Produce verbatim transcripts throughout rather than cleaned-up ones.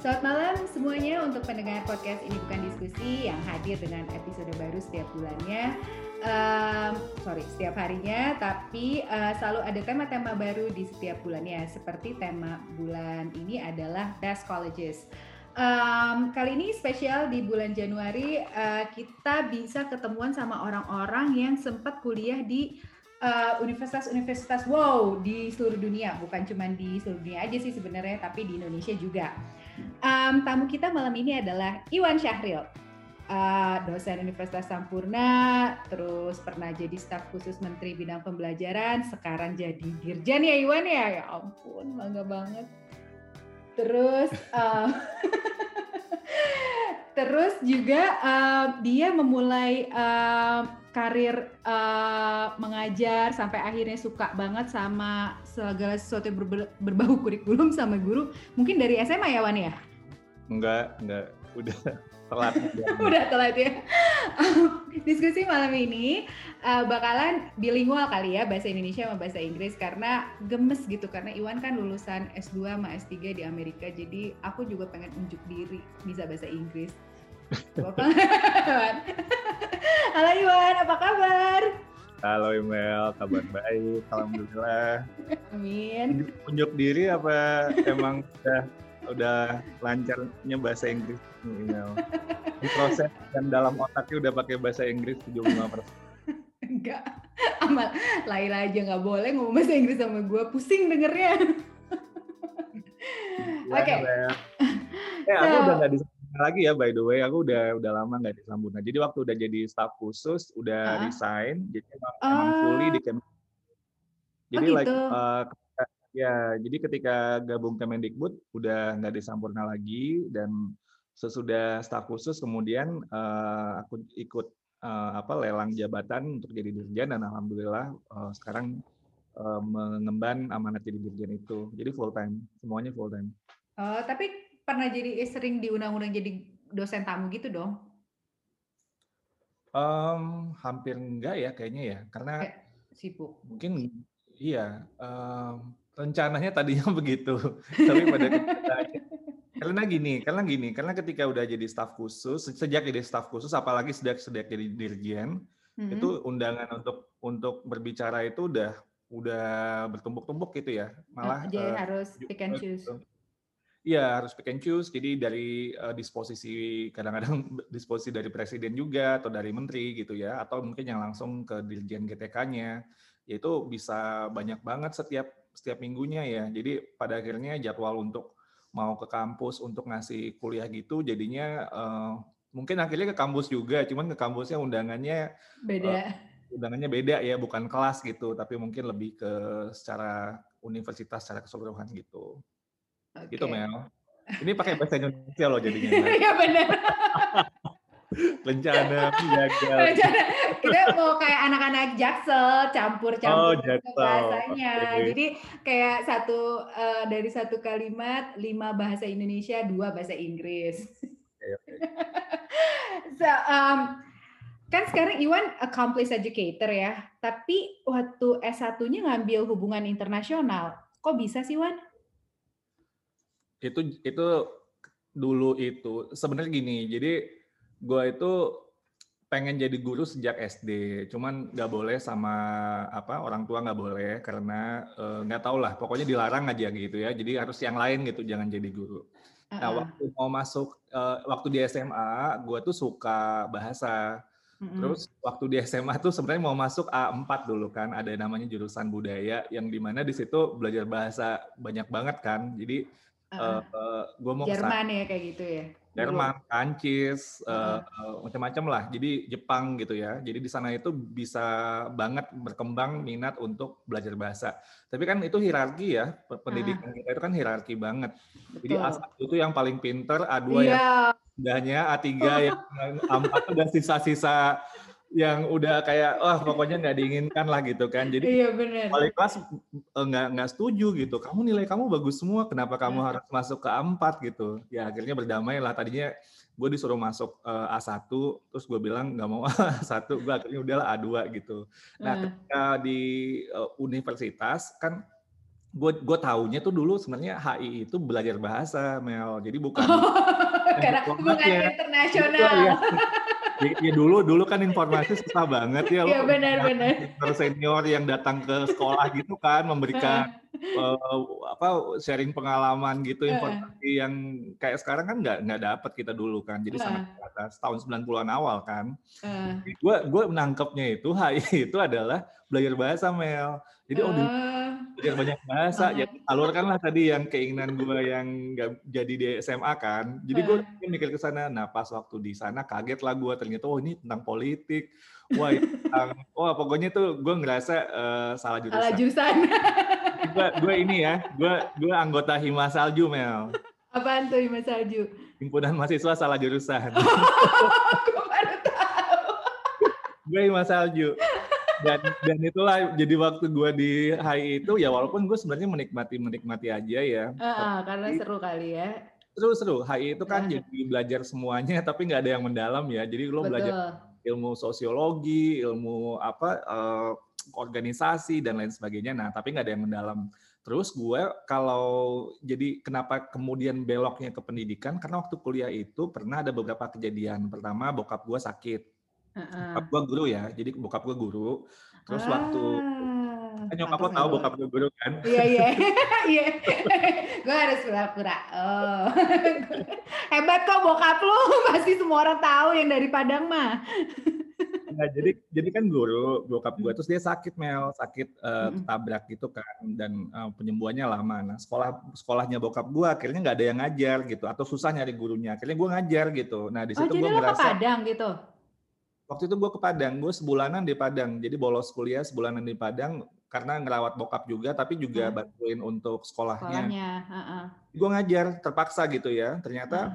Selamat malam semuanya untuk pendengar podcast Ini Bukan Diskusi yang hadir dengan episode baru setiap bulannya, um, sorry setiap harinya, tapi uh, selalu ada tema-tema baru di setiap bulannya. Seperti tema bulan ini adalah Best Colleges. Um, kali ini spesial di bulan Januari, uh, kita bisa ketemuan sama orang-orang yang sempat kuliah di Uh, universitas-universitas wow di seluruh dunia, bukan cuma di seluruh dunia aja sih sebenarnya, tapi di Indonesia juga. Um, tamu kita malam ini adalah Iwan Syahril, uh, dosen Universitas Sampurna, terus pernah jadi staf khusus Menteri Bidang Pembelajaran, sekarang jadi dirjen ya Iwan ya, ya ampun bangga banget. Terus um, terus juga uh, dia memulai uh, karir uh, mengajar sampai akhirnya suka banget sama segala sesuatu yang berbe- berbau kurikulum sama guru. Mungkin dari S M A ya Wan ya? Enggak, enggak. Udah telat. Udah telat ya. Diskusi malam ini uh, bakalan bilingual kali ya, bahasa Indonesia sama bahasa Inggris, karena gemes gitu. Karena Iwan kan lulusan S dua sama S tiga di Amerika, jadi aku juga pengen unjuk diri bisa bahasa Inggris. Halo Iwan, apa kabar? Halo Imel, kabar baik, alhamdulillah. Amin. Unjuk diri apa emang udah udah lancarnya bahasa Inggris Imel? Proses dan dalam otaknya udah pakai bahasa Inggris tujuh puluh lima persen. Enggak, amal Laila aja nggak boleh ngomong bahasa Inggris sama gue, pusing dengernya. Oke. Okay. Eh, aku so, udah nggak dis- lagi ya, by the way, aku udah udah lama nggak di Sampurna. Jadi waktu udah jadi staf khusus, udah uh. resign, jadi emang, uh. emang fully di Kemendikbud. Jadi oh, gitu. like uh, ya, jadi ketika gabung Kemendikbud udah nggak di Sampurna lagi, dan sesudah staf khusus kemudian uh, aku ikut uh, apa lelang jabatan untuk jadi dirjen, dan alhamdulillah uh, sekarang uh, mengemban amanat jadi dirjen itu. Jadi full time, semuanya full time. Oh, tapi pernah jadi sering diundang-undang jadi dosen tamu gitu dong? Um, hampir enggak ya kayaknya ya, karena eh, sibuk. Mungkin iya. Um, rencananya tadinya begitu, tapi pada karena gini, karena gini, karena ketika udah jadi staf khusus, sejak jadi staf khusus, apalagi sejak sejak jadi dirjen, mm-hmm. itu undangan untuk untuk berbicara itu udah udah bertumpuk-tumpuk gitu ya, malah. Jadi uh, harus pick and choose. Iya, harus pick and choose. Jadi dari uh, disposisi, kadang-kadang disposisi dari presiden juga, atau dari menteri gitu ya, atau mungkin yang langsung ke dirjen G T K-nya. Yaitu bisa banyak banget setiap setiap minggunya ya. Jadi pada akhirnya jadwal untuk mau ke kampus untuk ngasih kuliah gitu, jadinya uh, mungkin akhirnya ke kampus juga, cuman ke kampusnya undangannya beda. Uh, undangannya beda ya, bukan kelas gitu, tapi mungkin lebih ke secara universitas, secara keseluruhan gitu. Okay. Gitu Mel. Ini pakai bahasa Indonesia loh jadinya. Iya benar. Rencana gagal. Rencana. Kita mau kayak anak-anak Jaksel campur-campur oh, bahasanya. Okay. Jadi kayak satu uh, dari satu kalimat lima bahasa Indonesia, dua bahasa Inggris. Okay, okay. So um, kan sekarang Iwan accomplished educator ya, tapi waktu S satu-nya ngambil hubungan internasional. Kok bisa sih Wan? itu itu dulu itu sebenarnya gini, jadi gue itu pengen jadi guru sejak S D, cuman nggak boleh sama apa orang tua nggak boleh karena nggak tahu lah, pokoknya dilarang aja gitu ya, jadi harus yang lain gitu, jangan jadi guru. Uh-uh. Nah waktu mau masuk uh, waktu di S M A gue tuh suka bahasa. Mm-hmm. Terus waktu di S M A tuh sebenarnya mau masuk A empat dulu kan, ada namanya jurusan budaya yang dimana di situ belajar bahasa banyak banget kan, jadi Uh, uh, gue mau Jerman ya kayak gitu ya. Jerman, Prancis, uh, uh, macam-macam lah. Jadi Jepang gitu ya. Jadi di sana itu bisa banget berkembang minat untuk belajar bahasa. Tapi kan itu hierarki ya, pendidikan uh. kita itu kan hierarki banget. Betul. Jadi A satu itu yang paling pinter, A dua yeah. yang indahnya A tiga yang apa dan sisa-sisa yang udah kayak oh pokoknya nggak diinginkan lah gitu kan. Jadi iya, balik kelas nggak nggak setuju gitu. Kamu nilai kamu bagus semua, kenapa kamu hmm. harus masuk ke A empat gitu? Ya akhirnya berdamai lah. Tadinya gue disuruh masuk uh, A satu, terus gue bilang nggak mau A satu, gue akhirnya udahlah A dua gitu. Nah hmm. ketika di uh, universitas kan gue gue taunya tuh dulu sebenarnya H I itu belajar bahasa Mel, jadi bukan karena bukan internasional ya. Ya, ya dulu dulu kan informasi susah banget ya, ya benar-benar senior yang datang ke sekolah gitu kan memberikan uh, apa sharing pengalaman gitu, informasi yang kayak sekarang kan nggak nggak dapat kita dulu kan, jadi uh. sangat terbatas tahun sembilan puluhan awal kan. Gue uh. gue menangkapnya itu H I itu adalah belajar bahasa Mel, jadi uh. oh belajar banyak bahasa, uh-huh. ya alurkanlah tadi yang keinginan gue yang nggak jadi di S M A kan. Jadi gue uh-huh. mikir ke sana. Nah pas waktu di sana kaget lah gue, ternyata oh ini tentang politik, wah tentang, wah pokoknya tuh gue ngerasa uh, salah jurusan. Salah jurusan. gue gue ini ya, gue gue anggota Hima Salju Mel. Apaan tuh Hima Salju? Himpunan mahasiswa salah jurusan. Gue baru tahu. Gue Hima Salju. Dan, dan itulah jadi waktu gue di H I itu ya walaupun gue sebenarnya menikmati menikmati aja ya. Uh, karena seru kali ya. Seru-seru. H I itu kan uh. jadi belajar semuanya tapi nggak ada yang mendalam ya. Jadi lo Betul. Belajar ilmu sosiologi, ilmu apa uh, organisasi dan lain sebagainya. Nah tapi nggak ada yang mendalam. Terus gue kalau jadi kenapa kemudian beloknya ke pendidikan karena waktu kuliah itu pernah ada beberapa kejadian. Pertama bokap gue sakit. Uh-uh. Bokap gue guru ya, jadi bokap gue guru. Terus ah, waktu kan nyokap lo tahu bokap gue guru kan? Iya iya iya. Gue harus pura-pura. Oh. Hebat kok bokap lo, pasti semua orang tahu yang dari Padang mah. Nah, jadi jadi kan guru bokap gue, terus dia sakit Mel, sakit uh, ketabrak gitu kan, dan uh, penyembuhannya lama. Nah sekolah sekolahnya bokap gue akhirnya nggak ada yang ngajar gitu, atau susah nyari gurunya. Akhirnya gue ngajar gitu. Nah di situ oh, gue ngerasa. Jadi lo ke Padang gitu. Waktu itu gue ke Padang, gue sebulanan di Padang, jadi bolos kuliah sebulanan di Padang karena ngerawat bokap juga, tapi juga hmm. bantuin untuk sekolahnya. sekolahnya. Uh-uh. Gue ngajar terpaksa gitu ya, ternyata uh.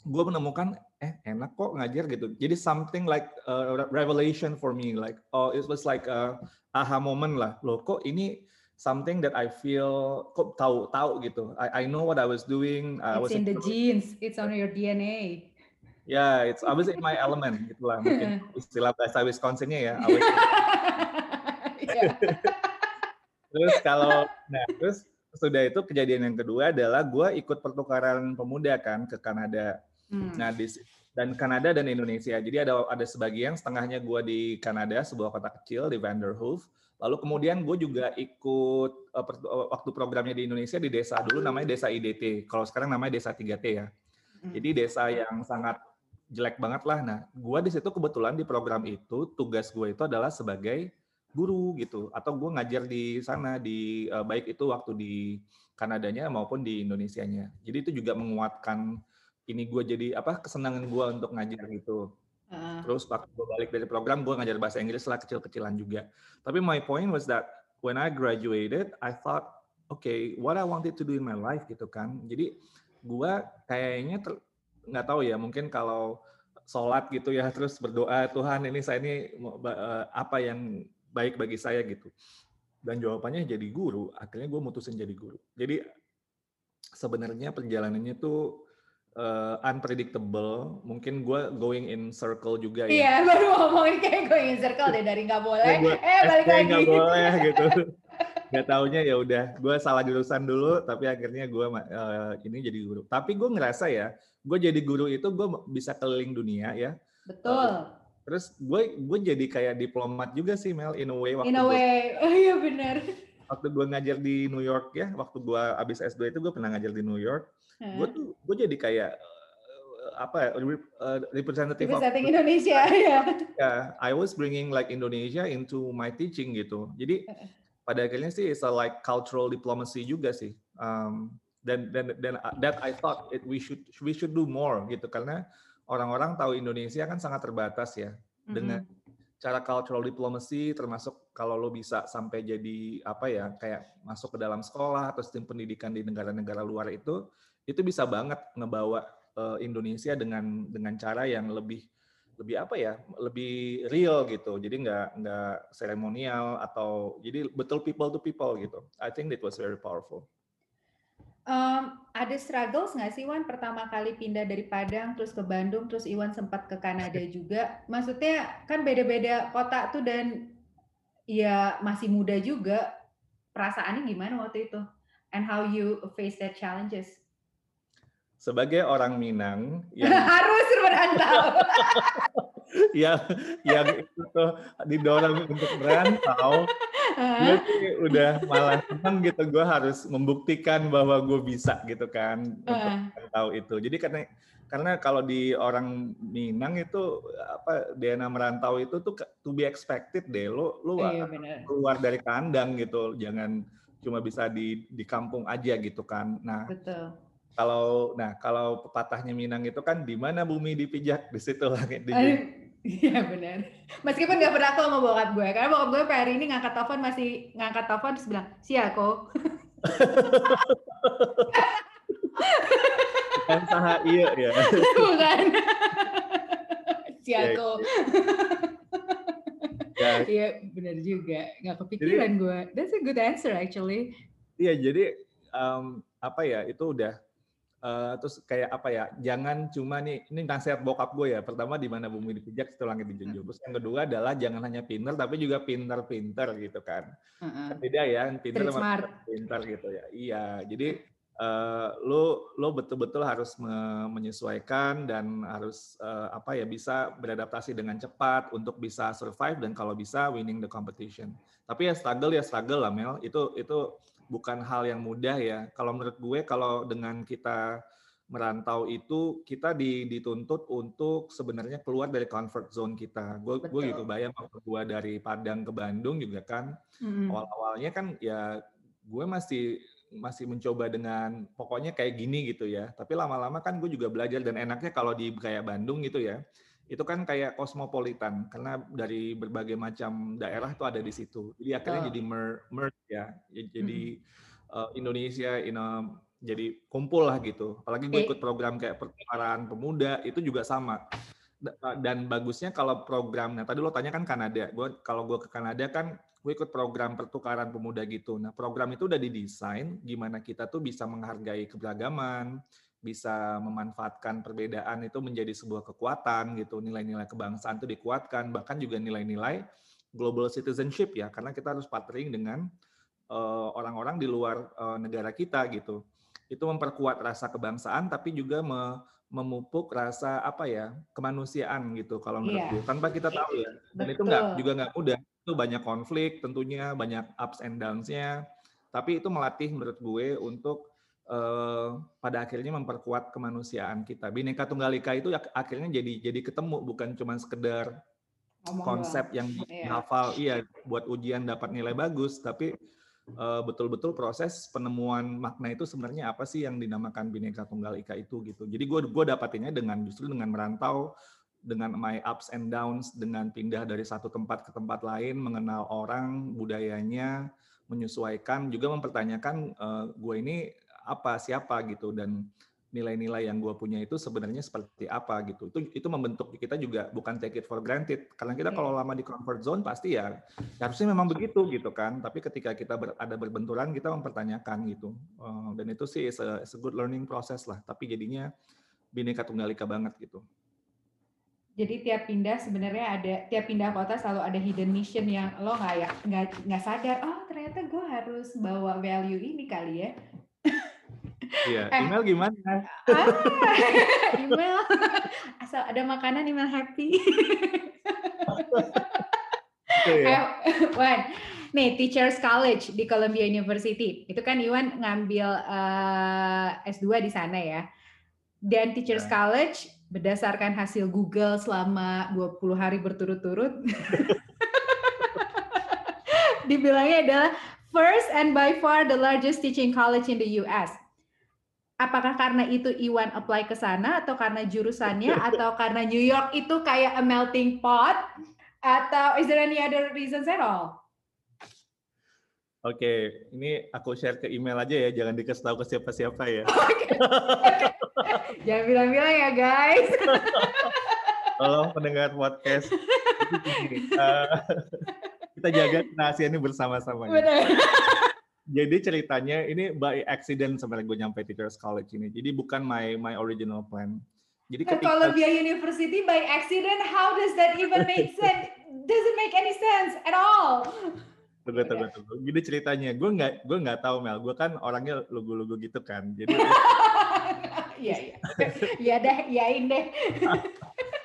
gue menemukan eh enak kok ngajar gitu. Jadi something like a revelation for me, like oh it was like a aha moment lah. Loh kok ini something that I feel kok tahu tahu gitu. I I know what I was doing. I it's was in the genes, it's on your D N A. Ya, yeah, it's always in my element gitulah mungkin istilah bahasa Wisconsin-nya ya. Yeah. Terus kalau, nah terus sudah itu kejadian yang kedua adalah gue ikut pertukaran pemuda kan ke Kanada. Hmm. Nah di dan Kanada dan Indonesia. Jadi ada ada sebagian setengahnya gue di Kanada, sebuah kota kecil di Vanderhoof. Lalu kemudian gue juga ikut uh, per, uh, waktu programnya di Indonesia di desa dulu namanya desa I D T. Kalau sekarang namanya desa tiga T ya. Hmm. Jadi desa yang sangat jelek banget lah. Nah, gue di situ kebetulan di program itu tugas gue itu adalah sebagai guru gitu, atau gue ngajar di sana di eh, baik itu waktu di Kanadanya maupun di Indonesianya. Jadi itu juga menguatkan ini gue jadi apa kesenangan gue untuk ngajar gitu. Uh. Terus waktu gue balik dari program gue ngajar bahasa Inggris lah kecil-kecilan juga. Tapi my point was that when I graduated, I thought, okay, what I wanted to do in my life gitu kan. Jadi gue kayaknya ter- nggak tahu ya, mungkin kalau sholat gitu ya terus berdoa Tuhan ini saya ini apa yang baik bagi saya gitu, dan jawabannya jadi guru. Akhirnya gue mutusin jadi guru. Jadi sebenarnya perjalanannya tuh uh, unpredictable, mungkin gue going in circle juga ya. Iya baru ngomongin kayak going in circle deh, dari nggak boleh gua, eh balik lagi nggak boleh gitu. Gak taunya ya udah, gue salah jurusan dulu, tapi akhirnya gue uh, ini jadi guru. Tapi gue ngerasa ya, gue jadi guru itu gue bisa keliling dunia ya. Betul. Uh, terus gue gue jadi kayak diplomat juga sih Mel, in a way. Waktu in a way, gua, oh iya benar. Waktu gue ngajar di New York ya, waktu gue abis S dua itu gue pernah ngajar di New York. Hmm. Gue tuh gue jadi kayak apa uh, representative of Indonesia ya. Yeah, I was bringing like Indonesia into my teaching gitu. Jadi pada akhirnya sih it's a like cultural diplomacy juga sih, um, dan dan dan that I thought it, we should we should do more gitu, karena orang-orang tahu Indonesia kan sangat terbatas ya, mm-hmm. dengan cara cultural diplomacy, termasuk kalau lo bisa sampai jadi apa ya kayak masuk ke dalam sekolah atau sistem pendidikan di negara-negara luar itu itu bisa banget ngebawa uh, Indonesia dengan dengan cara yang lebih lebih apa ya, lebih real gitu. Jadi nggak nggak seremonial atau jadi betul people to people gitu. I think that was very powerful. Um, ada struggles nggak sih, Iwan? Pertama kali pindah dari Padang, terus ke Bandung, terus Iwan sempat ke Kanada juga. Maksudnya kan beda-beda kota tuh dan ya masih muda juga. Perasaannya gimana waktu itu? And how you face that challenges? Sebagai orang Minang, yang... harus berantau. yang yang itu tuh didorong untuk berantau. Gue sih udah malah senang gitu, gue harus membuktikan bahwa gue bisa gitu kan, uh. untuk tahu itu. Jadi karena karena kalau di orang Minang itu apa, D N A merantau itu tuh to be expected deh, lo lo iya, keluar dari kandang gitu, jangan cuma bisa di di kampung aja gitu kan. Nah, betul. Kalau nah kalau pepatahnya Minang itu kan di mana bumi dipijak di situ langit dijunjung. Iya benar. Meskipun nggak pernah aku sama bokap gue, karena bokap gue hari ini ngangkat telepon masih ngangkat telepon terus bilang, "Sia kok." Bukan saha iya ya. Bukan. Sia kok. Iya benar juga, nggak kepikiran jadi, gue. That's a good answer actually. Iya jadi um, apa ya itu udah. Uh, terus kayak apa ya, jangan cuma nih, ini nasihat bokap gue ya, pertama di mana bumi dipijak itu langit dijunjung. Terus yang kedua adalah jangan hanya pinter tapi juga pinter-pinter gitu kan. Uh-uh. Beda ya, pinter sama pinter gitu ya. Iya, jadi uh, lo lo betul-betul harus me- menyesuaikan dan harus uh, apa ya bisa beradaptasi dengan cepat untuk bisa survive dan kalau bisa winning the competition. Tapi ya struggle ya struggle lah Mel, itu itu bukan hal yang mudah ya. Kalau menurut gue, kalau dengan kita merantau itu, kita dituntut untuk sebenarnya keluar dari comfort zone kita. Gue, gue gitu bayang waktu gue dari Padang ke Bandung juga kan. Mm-hmm. Awal-awalnya kan ya gue masih masih mencoba dengan pokoknya kayak gini gitu ya. Tapi lama-lama kan gue juga belajar dan enaknya kalau di kayak Bandung gitu ya, itu kan kayak kosmopolitan karena dari berbagai macam daerah tuh ada di situ. Jadi akhirnya oh. jadi mer- merge ya. Jadi mm-hmm. uh, Indonesia you know, jadi kumpul lah gitu. Apalagi gue ikut program kayak pertukaran pemuda itu juga sama. Dan bagusnya kalau program, nah tadi lo tanya kan Kanada. Gua kalau gue ke Kanada kan gue ikut program pertukaran pemuda gitu. Nah, program itu udah didesain gimana kita tuh bisa menghargai keberagaman, bisa memanfaatkan perbedaan itu menjadi sebuah kekuatan gitu, nilai-nilai kebangsaan itu dikuatkan, bahkan juga nilai-nilai global citizenship ya, karena kita harus partnering dengan uh, orang-orang di luar uh, negara kita gitu. Itu memperkuat rasa kebangsaan tapi juga me- memupuk rasa apa ya kemanusiaan gitu kalau menurut gue, yeah. tanpa kita tahu ya. Dan betul. Itu nggak juga nggak mudah, itu banyak konflik tentunya, banyak ups and downs-nya, tapi itu melatih menurut gue untuk Uh, pada akhirnya memperkuat kemanusiaan kita. Bineka Tunggal Ika itu akhirnya jadi jadi ketemu, bukan cuma sekedar Omong konsep doang. Yang dihafal, iya. iya buat ujian dapat nilai bagus, tapi uh, betul-betul proses penemuan makna itu sebenarnya apa sih yang dinamakan Bineka Tunggal Ika itu gitu. Jadi gue gue dapatinnya dengan justru dengan merantau, dengan my ups and downs, dengan pindah dari satu tempat ke tempat lain, mengenal orang, budayanya, menyesuaikan, juga mempertanyakan uh, gue ini apa siapa gitu dan nilai-nilai yang gue punya itu sebenarnya seperti apa gitu. Itu itu membentuk kita juga, bukan take it for granted karena kita kalau lama di comfort zone pasti ya harusnya memang begitu gitu kan, tapi ketika kita ber, ada berbenturan kita mempertanyakan gitu, uh, dan itu sih is a, is a good learning process lah, tapi jadinya Bineka Tunggal Ika banget gitu. Jadi tiap pindah sebenarnya ada, tiap pindah kota selalu ada hidden mission yang lo nggak ya nggak nggak sadar, oh ternyata gue harus bawa value ini kali ya. Iya, email gimana? Ah, email asal ada makanan email happy. Ya. Wan, nih Teachers College di Columbia University itu kan Iwan ngambil uh, S dua di sana ya. Dan Teachers College berdasarkan hasil Google selama dua puluh hari berturut-turut, dibilangnya adalah first and by far the largest teaching college in the U S. Apakah karena itu Iwan apply ke sana, atau karena jurusannya, atau karena New York itu kayak a melting pot, atau is there any other reasons at all? Oke, okay, ini aku share ke email aja ya, jangan dikasih tahu ke siapa-siapa ya. Oke, okay. Jangan bilang-bilang ya guys. Tolong pendengar podcast. uh, kita jaga rahasia ini bersama-sama. Jadi ceritanya ini by accident sebenarnya gue nyampe Teachers College ini. Jadi bukan my my original plan. Jadi ketika Columbia University by accident, how does that even make sense? Doesn't make any sense at all. Betul betul. Okay. Jadi ceritanya gue nggak gue nggak tahu Mel. Gue kan orangnya lugu-lugu gitu kan. Jadi iya iya. Iya deh, yain deh.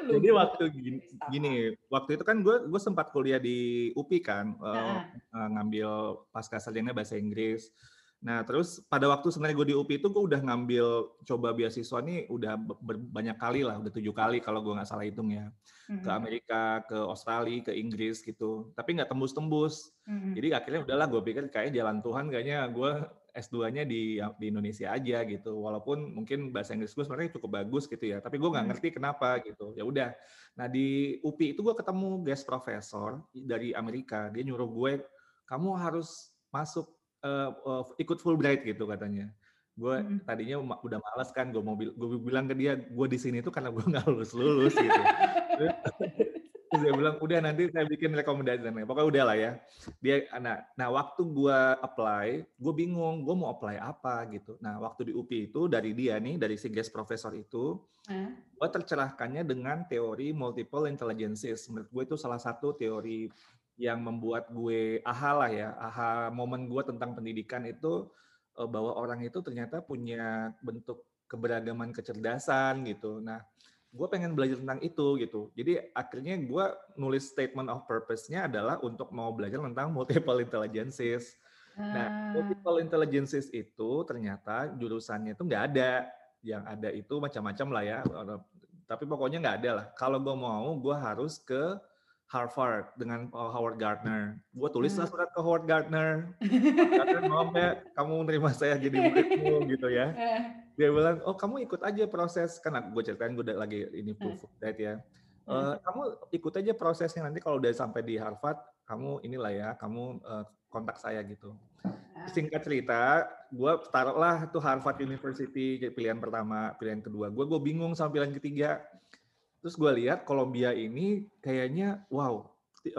Jadi waktu gini, gini, waktu itu kan gue gue sempat kuliah di U P I kan, nah. uh, ngambil pasca sarjana bahasa Inggris. Nah terus pada waktu sebenarnya gue di U P I itu gue udah ngambil coba beasiswa nih udah ber- banyak kali lah, udah tujuh kali kalau gue nggak salah hitungnya, mm-hmm. ke Amerika, ke Australia, ke Inggris gitu. Tapi nggak tembus-tembus. Mm-hmm. Jadi akhirnya udahlah gue pikir kayaknya jalan Tuhan, kayaknya gue S dua-nya di di Indonesia aja gitu, walaupun mungkin bahasa Inggris gue sebenarnya cukup bagus gitu ya, tapi gue nggak ngerti kenapa gitu. Ya udah. Nah di U P I itu gue ketemu guest professor dari Amerika, dia nyuruh gue, kamu harus masuk uh, uh, ikut Fulbright gitu katanya. Gue hmm. tadinya udah malas kan, gue mau bil- gue bilang ke dia, gue di sini tuh karena gue nggak lulus-lulus gitu. Terus dia bilang, udah nanti saya bikin rekomendasi dan lain-lain. Pokoknya udah lah ya. Dia, nah, nah waktu gue apply, gue bingung, gue mau apply apa gitu. Nah waktu di U P I itu dari dia nih, dari si guest professor itu, eh? gue tercerahkannya dengan teori multiple intelligences. Menurut gue itu salah satu teori yang membuat gue aha lah ya. Aha momen gue tentang pendidikan itu, bahwa orang itu ternyata punya bentuk keberagaman kecerdasan gitu. Nah gue pengen belajar tentang itu gitu. Jadi akhirnya gue nulis statement of purpose-nya adalah untuk mau belajar tentang multiple intelligences. Hmm. Nah, multiple intelligences itu ternyata jurusannya itu nggak ada. Yang ada itu macam-macam lah ya. Tapi pokoknya nggak ada lah. Kalau gue mau, gue harus ke Harvard dengan Howard Gardner. Gue tulislah surat ke Howard Gardner. Gardner mau nggak kamu menerima saya jadi muridmu gitu ya. Dia bilang, oh kamu ikut aja proses. Kan aku gue ceritain gue lagi ini Fulbright ya. Uh, kamu ikut aja prosesnya, nanti kalau udah sampai di Harvard, kamu inilah ya, kamu uh, kontak saya gitu. Singkat cerita, gue taruhlah tuh Harvard University pilihan pertama, pilihan kedua. Gue gue bingung sama pilihan ketiga. Terus gue lihat Columbia ini kayaknya wow,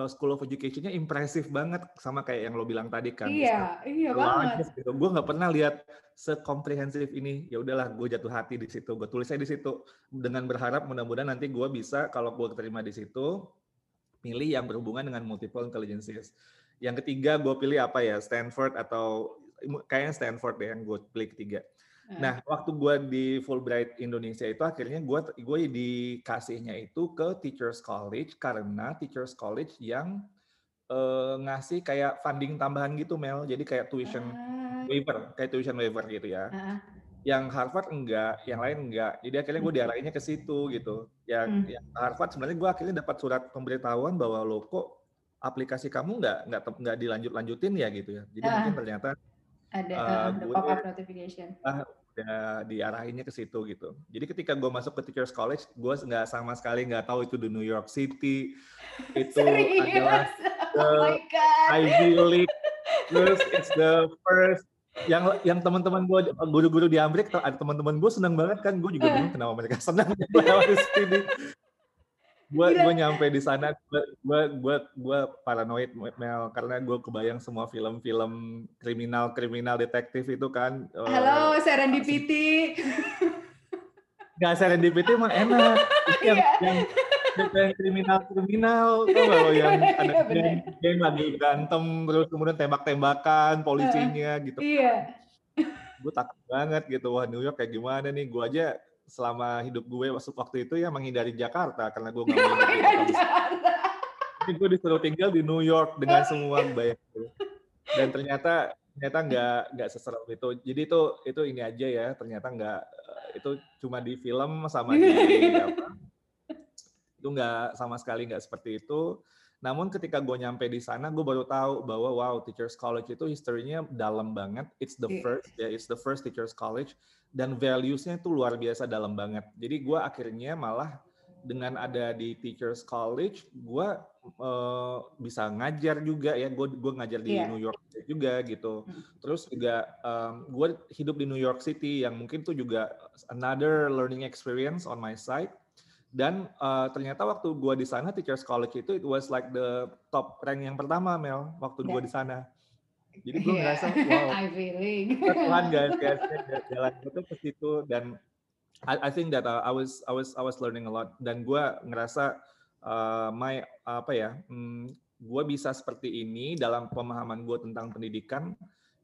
School of Education-nya impresif banget sama kayak yang lo bilang tadi kan. Iya, iya banget. Gitu. Gue nggak pernah lihat sekomprehensif ini. Ya udahlah, gue jatuh hati di situ. Gue tulis aja di situ dengan berharap mudah-mudahan nanti gue bisa kalau gue keterima di situ pilih yang berhubungan dengan multiple intelligences. Yang ketiga gue pilih apa ya? Stanford atau kayaknya Stanford deh yang gue pilih ketiga. Nah, waktu gue di Fulbright Indonesia itu akhirnya gue gue dikasihnya itu ke Teachers College karena Teachers College yang eh, ngasih kayak funding tambahan gitu Mel, jadi kayak tuition uh. waiver, kayak tuition waiver gitu ya. Uh. Yang Harvard enggak, yang lain enggak. Jadi akhirnya gue diarahinnya ke situ gitu. Yang, hmm. yang Harvard sebenarnya gue akhirnya dapat surat pemberitahuan bahwa lo kok aplikasi kamu enggak enggak enggak dilanjut-lanjutin ya gitu ya. Jadi uh. mungkin ternyata ada uh, gue, pop-up notification. Ah, udah diarahinnya ke situ gitu. Jadi ketika gue masuk ke Teachers College, gue nggak sama sekali nggak tahu itu di New York City, itu adalah oh Ivy League, terus it's the first. Yang yang teman-teman gue, guru-guru di Amerika, ada teman-teman gue senang banget kan, gue juga bingung kenapa mereka senang lewat di sini. Gue gue nyampe di sana gue gue gue paranoid Mel karena gue kebayang semua film-film kriminal kriminal detektif itu kan. Halo uh, serendipity. Gak serendipity mah enak. yang, yang, yang kriminal kriminal tuh kalau yang ada yang, yang lagi berantem terus kemudian tembak-tembakan polisinya uh, gitu. Iya. Gue takut banget gitu, wah New York kayak gimana nih, gue aja selama hidup gue waktu itu ya menghindari Jakarta karena gue nggak mau hidup di Jakarta. Jadi gue disuruh tinggal di New York dengan semua bayar itu. Dan ternyata ternyata nggak nggak seserem itu. Jadi itu itu ini aja ya. Ternyata nggak, itu cuma di film sama di apa. Itu nggak sama sekali nggak seperti itu. Namun ketika gue nyampe di sana, gue baru tahu bahwa wow, Teachers College itu historinya dalam banget. It's the first, ya, yeah, it's the first Teachers College, dan values-nya itu luar biasa dalam banget. Jadi gue akhirnya malah dengan ada di Teachers College, gue uh, bisa ngajar juga ya. Gue gue ngajar di yeah. New York juga gitu. Terus juga um, gue hidup di New York City yang mungkin tuh juga another learning experience on my side. Dan uh, ternyata waktu gue di sana Teachers College itu it was like the top rank yang pertama Mel waktu yeah. gue di sana. Jadi gue yeah. ngerasa wow. Ivy League. Pelan guys, guys jalan itu ke situ dan I think that uh, I was I was I was learning a lot dan gue ngerasa uh, my apa ya, hmm, gue bisa seperti ini dalam pemahaman gue tentang pendidikan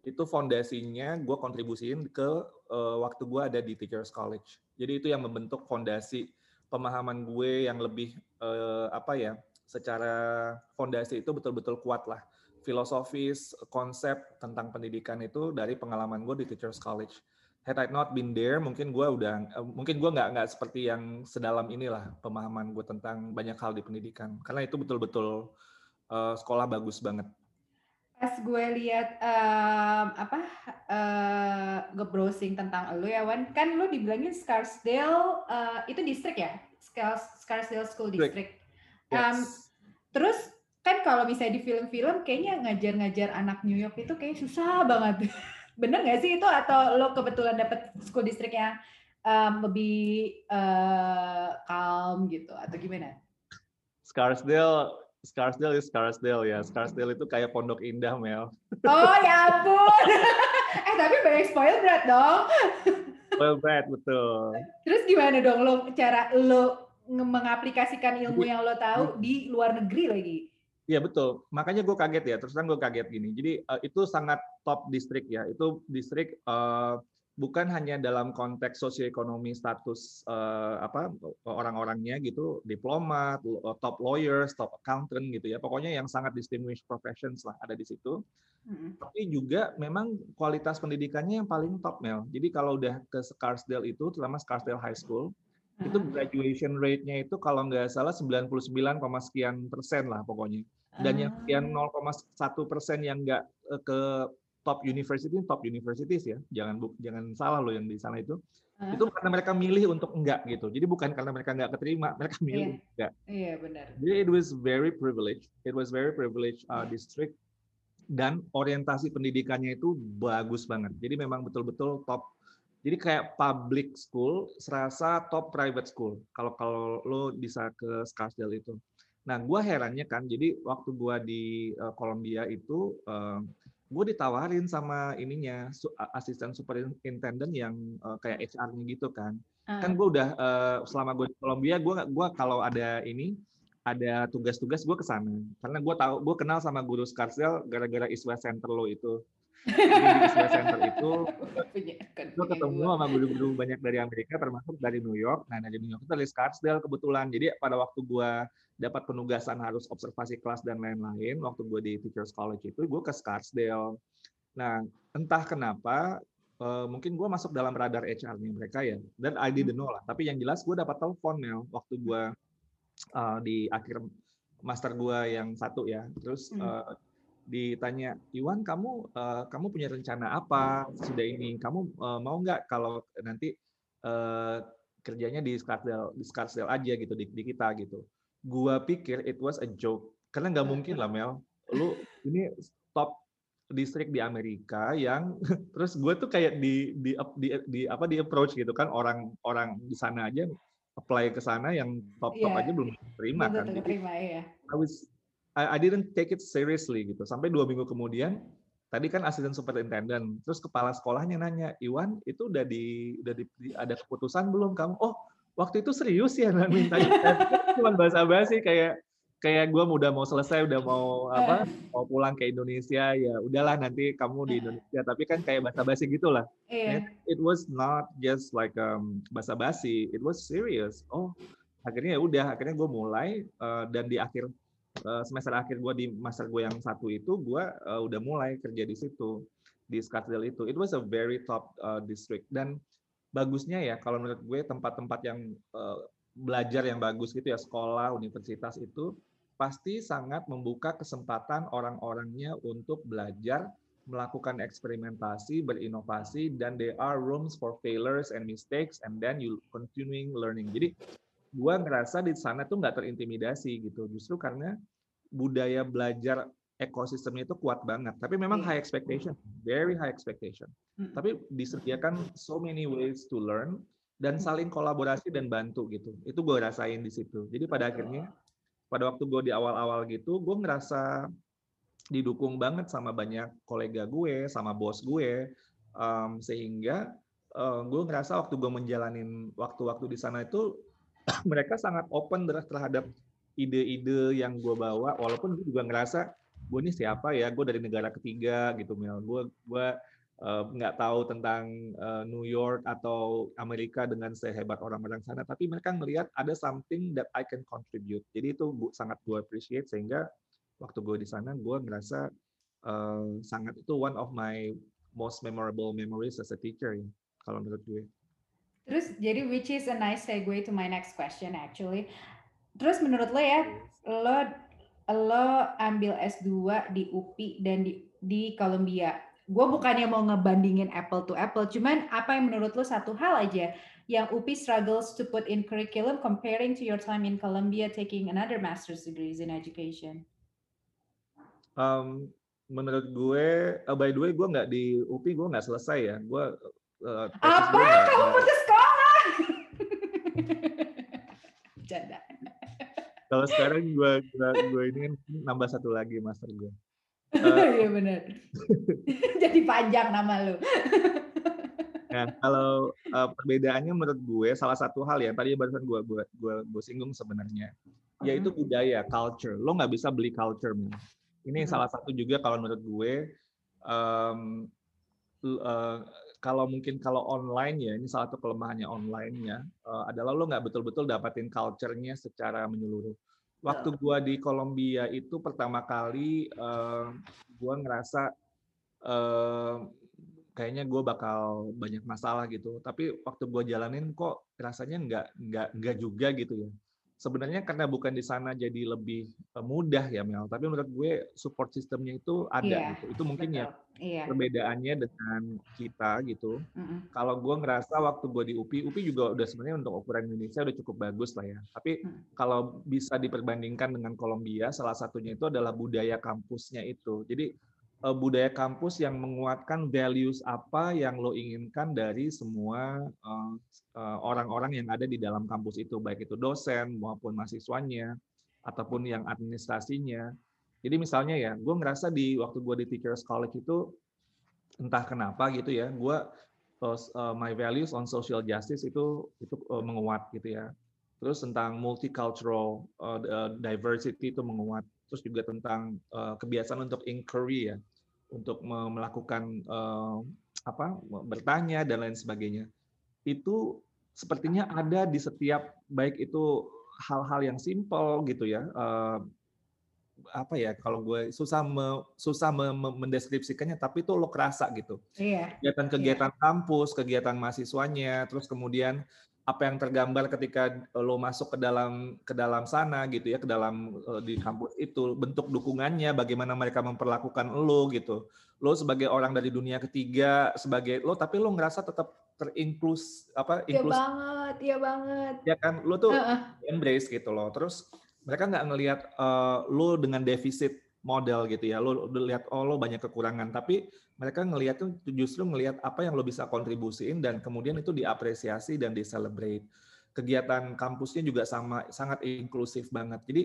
itu fondasinya gue kontribusiin ke uh, waktu gue ada di Teachers College. Jadi itu yang membentuk fondasi pemahaman gue yang lebih uh, apa ya, secara fondasi itu betul-betul kuat lah. Filosofis, konsep tentang pendidikan itu dari pengalaman gue di Teachers College. Had I not been there, mungkin gue udah, mungkin gue nggak nggak seperti yang sedalam inilah pemahaman gue tentang banyak hal di pendidikan. Karena itu betul-betul uh, sekolah bagus banget. Pas gue lihat um, apa uh, nge-browsing tentang lo ya, Wan, kan lo dibilangin Scarsdale uh, itu distrik ya, Scarsdale School District. Um, yes. Terus kan kalau misalnya di film-film, kayaknya ngajar-ngajar anak New York itu kayak susah banget. Bener nggak sih itu atau lo kebetulan dapet school district yang um, lebih uh, calm gitu atau gimana? Scarsdale, Scarsdale is Scarsdale ya. Scarsdale itu kayak Pondok Indah Mel. Oh ya ampun. eh tapi banyak spoil berat dong. Spoil berat betul. Terus gimana dong lo cara lo mengaplikasikan ilmu yang lo tahu di luar negeri lagi? Iya betul, makanya gue kaget ya, terus terang gue kaget gini. Jadi uh, itu sangat top distrik ya, itu distrik uh, bukan hanya dalam konteks sosioekonomi status uh, apa orang-orangnya gitu, diplomat, top lawyers, top accountant gitu ya. Pokoknya yang sangat distinguished professions lah ada di situ. Mm-hmm. Tapi juga memang kualitas pendidikannya yang paling top Mel. Jadi kalau udah ke Scarsdale itu, terutama Scarsdale High School, mm-hmm. itu graduation rate-nya itu kalau nggak salah sembilan puluh sembilan koma sekian persen lah pokoknya. Dan yang yang nol koma satu persen yang nggak ke top university, top universities ya, jangan jangan salah loh yang di sana itu, uh. itu karena mereka milih untuk enggak gitu. Jadi bukan karena mereka nggak keterima, mereka milih yeah. enggak. Iya yeah, benar. Jadi it was very privileged, it was very privileged uh, district dan orientasi pendidikannya itu bagus banget. Jadi memang betul-betul top. Jadi kayak public school, serasa top private school. Kalau kalau lo bisa ke Scarsdale itu. Nah, gue herannya kan, jadi waktu gue di uh, Columbia itu, uh, gue ditawarin sama ininya, su- asisten superintendent yang uh, kayak H R-nya gitu kan. Uh. Kan gue udah, uh, selama gue di Columbia, gue gua kalau ada ini, ada tugas-tugas gue kesana. Karena gue tahu, gue kenal sama guru Scarsdale gara-gara East West Center lo itu. Jadi di East West Center itu, gue ketemu sama guru-guru banyak dari Amerika, termasuk dari New York. Nah, dari New York itu dari Scarsdale kebetulan. Jadi pada waktu gue dapat penugasan harus observasi kelas dan lain-lain, waktu gue di Teachers College itu, gue ke Scarsdale. Nah, entah kenapa, uh, mungkin gue masuk dalam radar H R-nya mereka ya, dan I didn't know lah. Tapi yang jelas gue dapat telepon Mel, waktu gue uh, di akhir master gue yang satu ya, terus uh, ditanya, Iwan kamu uh, kamu punya rencana apa sudah ini? Kamu uh, mau nggak kalau nanti uh, kerjanya di Scarsdale, di Scarsdale aja gitu, di, di kita gitu. Gua pikir it was a joke karena nggak mungkin lah Mel, lu ini top distrik di Amerika yang terus gue tuh kayak di di, di di apa di approach gitu kan, orang-orang di sana aja apply ke sana yang top top yeah. aja belum terima kan. Terima, iya. I was I, I didn't take it seriously gitu sampai dua minggu kemudian tadi kan asisten superintendent terus kepala sekolahnya nanya, Iwan itu udah di udah di, ada keputusan belum kamu? Oh waktu itu serius ya nggak minta cuma basa-basi kayak kayak gue udah mau selesai udah mau apa mau pulang ke Indonesia ya udahlah nanti kamu di Indonesia tapi kan kayak basa-basi gitulah yeah. It was not just like um, basa-basi, it was serious. Oh akhirnya ya udah akhirnya gue mulai uh, dan di akhir uh, semester akhir gue di master gue yang satu itu gue uh, udah mulai kerja di situ di Scarsdale itu. It was a very top uh, district dan bagusnya ya kalau menurut gue tempat-tempat yang uh, belajar yang bagus gitu ya, sekolah, universitas itu pasti sangat membuka kesempatan orang-orangnya untuk belajar, melakukan eksperimentasi, berinovasi, dan there are rooms for failures and mistakes and then you continuing learning. Jadi gue ngerasa di sana tuh nggak terintimidasi gitu, justru karena budaya belajar ekosistemnya itu kuat banget. Tapi memang high expectation, very high expectation. Hmm. Tapi disediakan so many ways to learn dan saling kolaborasi dan bantu gitu. Itu gue rasain di situ. Jadi pada akhirnya, pada waktu gue di awal-awal gitu, gue ngerasa didukung banget sama banyak kolega gue, sama bos gue, um, sehingga uh, gue ngerasa waktu gue menjalanin waktu-waktu di sana itu mereka sangat open terhadap ide-ide yang gue bawa, walaupun gue juga ngerasa gue ini siapa ya, gue dari negara ketiga gitu mil, gue gue nggak uh, tahu tentang uh, New York atau Amerika dengan sehebat orang-orang sana, tapi mereka melihat ada something that I can contribute. Jadi itu bu, sangat gue appreciate, sehingga waktu gue di sana gue ngerasa uh, sangat itu one of my most memorable memories as a teacher ya, kalau menurut gue. Terus jadi which is a nice segue to my next question actually. Terus menurut lo ya, lo lo ambil S dua di U P I dan di, di Columbia. Gue bukannya mau ngebandingin apple to apple, cuman apa yang menurut lo satu hal aja yang U P I struggles to put in curriculum comparing to your time in Columbia taking another master's degrees in education? Um, menurut gue, uh, by the way, gue nggak di U P I, gue nggak selesai ya. Gue uh, apa? Kamu putus sekolah? Canda. Kalau sekarang gue gue ini kan nambah satu lagi master gue. Iya uh, benar. Jadi panjang nama lu. Nah kalau uh, perbedaannya menurut gue salah satu hal ya tadi barusan gue gue gue, gue singgung sebenarnya, yaitu uh-huh. budaya, culture. Lo nggak bisa beli culture man. Ini uh-huh. salah satu juga kalau menurut gue. Um, uh, Kalau mungkin kalau online ya, ini salah satu kelemahannya online ya, uh, adalah lo nggak betul-betul dapatin culture-nya secara menyeluruh. Waktu gua di Columbia itu pertama kali uh, gua ngerasa uh, kayaknya gua bakal banyak masalah gitu. Tapi waktu gua jalanin kok rasanya nggak nggak nggak juga gitu ya. Sebenarnya karena bukan di sana jadi lebih mudah ya Mel, tapi menurut gue support sistemnya itu ada yeah, gitu. Itu mungkin betul. Ya yeah. Perbedaannya dengan kita gitu. Mm-hmm. Kalau gue ngerasa waktu gue di U P I, U P I juga udah sebenarnya untuk ukuran Indonesia udah cukup bagus lah ya. Tapi mm. kalau bisa diperbandingkan dengan Columbia, salah satunya itu adalah budaya kampusnya itu. Jadi eh, budaya kampus yang menguatkan values apa yang lo inginkan dari semua eh, orang-orang yang ada di dalam kampus itu, baik itu dosen maupun mahasiswanya ataupun yang administrasinya. Jadi misalnya ya, gue ngerasa di waktu gue di Teachers College itu entah kenapa gitu ya, gue uh, my values on social justice itu itu uh, menguat gitu ya. Terus tentang multicultural uh, diversity itu menguat. Terus juga tentang uh, kebiasaan untuk inquiry ya, untuk melakukan uh, apa bertanya dan lain sebagainya. Itu sepertinya ada di setiap, baik itu hal-hal yang simple gitu ya, uh, apa ya kalau gue susah me, susah me, me, mendeskripsikannya, tapi itu lo kerasa gitu. Iya. Kegiatan-kegiatan iya. kampus, kegiatan mahasiswanya, terus kemudian apa yang tergambar ketika lo masuk ke dalam ke dalam sana gitu ya, ke dalam di kampus itu, bentuk dukungannya, bagaimana mereka memperlakukan lo gitu. Lo sebagai orang dari dunia ketiga, sebagai lo tapi lo ngerasa tetap terinklus apa inklus ya banget ya banget ya kan lo tuh uh-uh. embrace gitu lo. Terus mereka nggak ngelihat uh, lo dengan defisit model gitu ya, lo lihat oh lo banyak kekurangan, tapi mereka ngelihat tuh justru ngelihat apa yang lo bisa kontribusiin dan kemudian itu diapresiasi dan di-celebrate. Kegiatan kampusnya juga sama, sangat inklusif banget. Jadi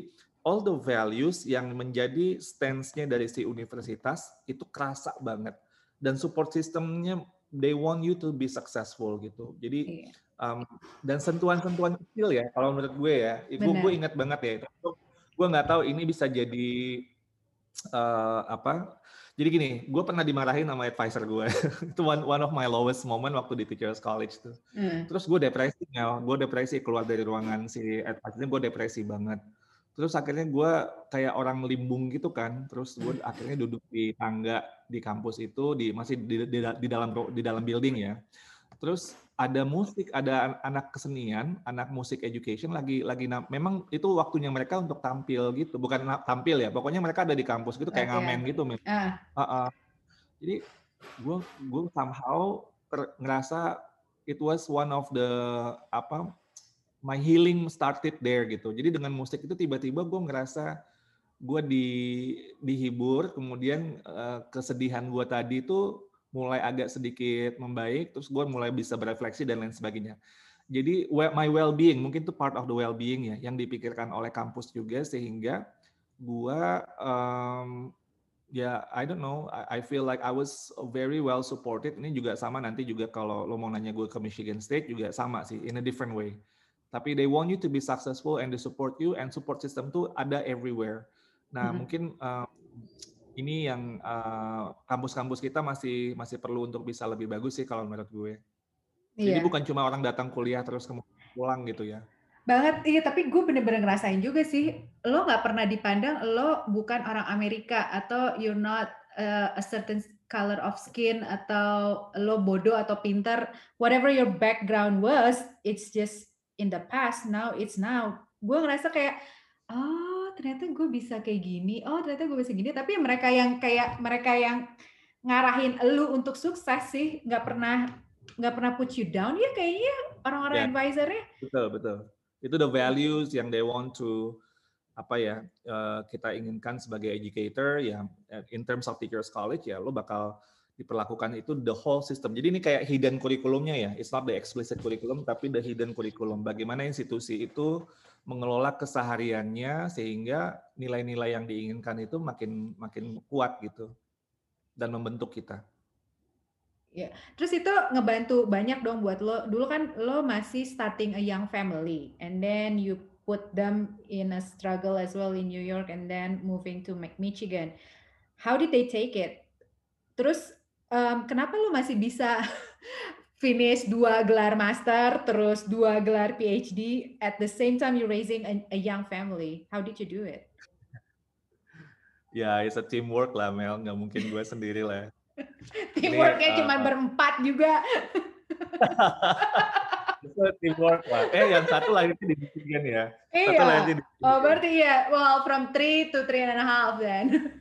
all the values yang menjadi stance-nya dari si universitas itu kerasa banget, dan support system-nya they want you to be successful gitu. Jadi um, dan sentuhan-sentuhan kecil ya kalau menurut gue ya. Ibu gue ingat banget ya itu. Gue nggak tahu ini bisa jadi uh, apa. Jadi gini, gue pernah dimarahin sama advisor gue. Itu one, one of my lowest moment waktu di Teachers College tuh. Mm. Terus gue depresi, ya. Gue depresi keluar dari ruangan si advisornya, gue depresi banget. Terus akhirnya gue kayak orang limbung gitu kan, terus gue akhirnya duduk di tangga di kampus itu, di masih di, di, di dalam di dalam building ya. Terus ada musik, ada anak kesenian, anak musik education lagi lagi memang itu waktunya mereka untuk tampil gitu, bukan tampil ya, pokoknya mereka ada di kampus gitu kayak okay. ngamen gitu. Uh. Uh, uh. Jadi gue gue somehow ter, ngerasa it was one of the apa my healing started there gitu. Jadi dengan musik itu tiba-tiba gue ngerasa gue di dihibur, kemudian uh, kesedihan gue tadi itu mulai agak sedikit membaik, terus gue mulai bisa berefleksi dan lain sebagainya. Jadi my well-being, mungkin itu part of the well-being ya, yang dipikirkan oleh kampus juga, sehingga gue, um, ya yeah, I don't know, I feel like I was very well supported. Ini juga sama nanti juga kalau lo mau nanya gue ke Michigan State juga sama sih, in a different way. Tapi they want you to be successful and they support you, and support system tuh ada everywhere. Nah mm-hmm. mungkin um, ini yang uh, kampus-kampus kita masih masih perlu untuk bisa lebih bagus sih kalau menurut gue. Jadi iya. bukan cuma orang datang kuliah terus kemudian pulang gitu ya. Banget, iya. Tapi gue bener-bener ngerasain juga sih. Lo nggak pernah dipandang lo bukan orang Amerika, atau you're not uh, a certain color of skin, atau lo bodoh atau pintar. Whatever your background was, it's just in the past. Now it's now. Gue ngerasa kayak, oh ternyata gue bisa kayak gini. Oh ternyata gue bisa gini. Tapi mereka yang kayak mereka yang ngarahin lo untuk sukses sih nggak pernah. nggak pernah put you down ya kayaknya orang-orang yeah. advisornya. Betul betul. Itu the values yang they want to apa ya uh, kita inginkan sebagai educator ya, in terms of Teachers College ya, lo bakal diperlakukan itu the whole system. Jadi ini kayak hidden curriculumnya ya. It's not the explicit curriculum tapi the hidden curriculum. Bagaimana institusi itu mengelola kesehariannya sehingga nilai-nilai yang diinginkan itu makin makin kuat gitu dan membentuk kita. Ya, terus itu ngebantu banyak dong buat lo. Dulu kan lo masih starting a young family, and then you put them in a struggle as well in New York, and then moving to Michigan. How did they take it? Terus um, kenapa lo masih bisa finish dua gelar master, terus dua gelar PhD at the same time you raising a, a young family? How did you do it? Ya, yeah, it's a teamwork lah, Mel. Nggak mungkin gue sendiri lah. Teamworknya uh, cuma berempat juga. Itu teamwork lah. Eh yang satu lahirnya di Michigan ya. Iya. Satu lahirnya di Michigan. Oh berarti ya. Well from three to three and a half then.